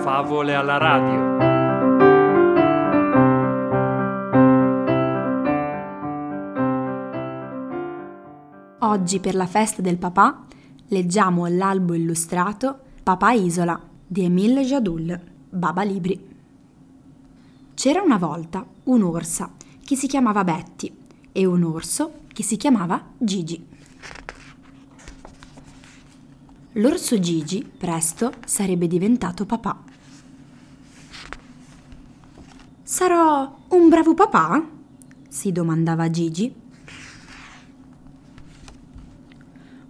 Favole alla radio. Oggi per la festa del papà leggiamo l'albo illustrato Papà-isola di Émile Jadoul, Babalibri. C'era una volta un'orsa che si chiamava Betty e un orso che si chiamava Gigi. L'orso Gigi presto sarebbe diventato papà. «Sarò un bravo papà?» si domandava Gigi.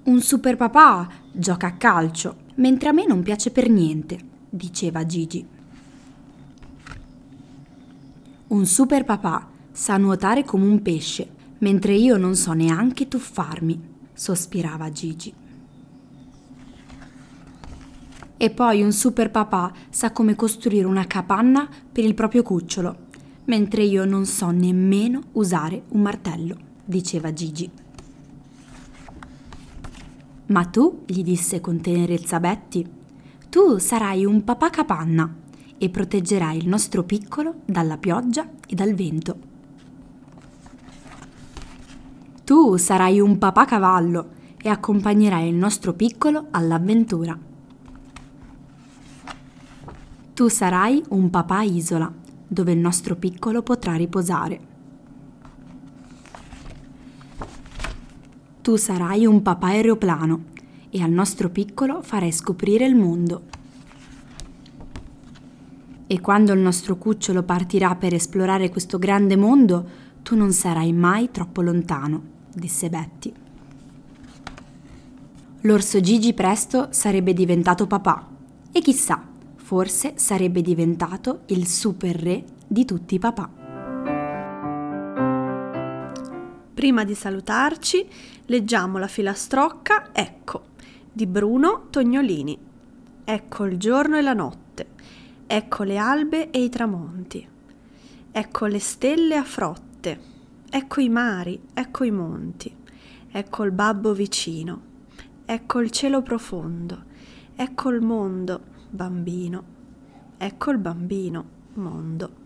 «Un super papà gioca a calcio, mentre a me non piace per niente», diceva Gigi. «Un super papà sa nuotare come un pesce, mentre io non so neanche tuffarmi», sospirava Gigi. E poi un super papà sa come costruire una capanna per il proprio cucciolo, mentre io non so nemmeno usare un martello, diceva Gigi. Ma tu, gli disse con tenerezza Betty, tu sarai un papà capanna e proteggerai il nostro piccolo dalla pioggia e dal vento. Tu sarai un papà cavallo e accompagnerai il nostro piccolo all'avventura. Tu sarai un papà-isola, dove il nostro piccolo potrà riposare. Tu sarai un papà-aeroplano e al nostro piccolo farai scoprire il mondo. E quando il nostro cucciolo partirà per esplorare questo grande mondo, tu non sarai mai troppo lontano, disse Betty. L'orso Gigi presto sarebbe diventato papà e chissà, forse sarebbe diventato il super re di tutti i papà. Prima di salutarci, leggiamo la filastrocca Ecco di Bruno Tognolini. Ecco il giorno e la notte, ecco le albe e i tramonti, ecco le stelle a frotte, ecco i mari, ecco i monti, ecco il babbo vicino, ecco il cielo profondo, ecco il mondo, bambino, ecco il bambino, mondo.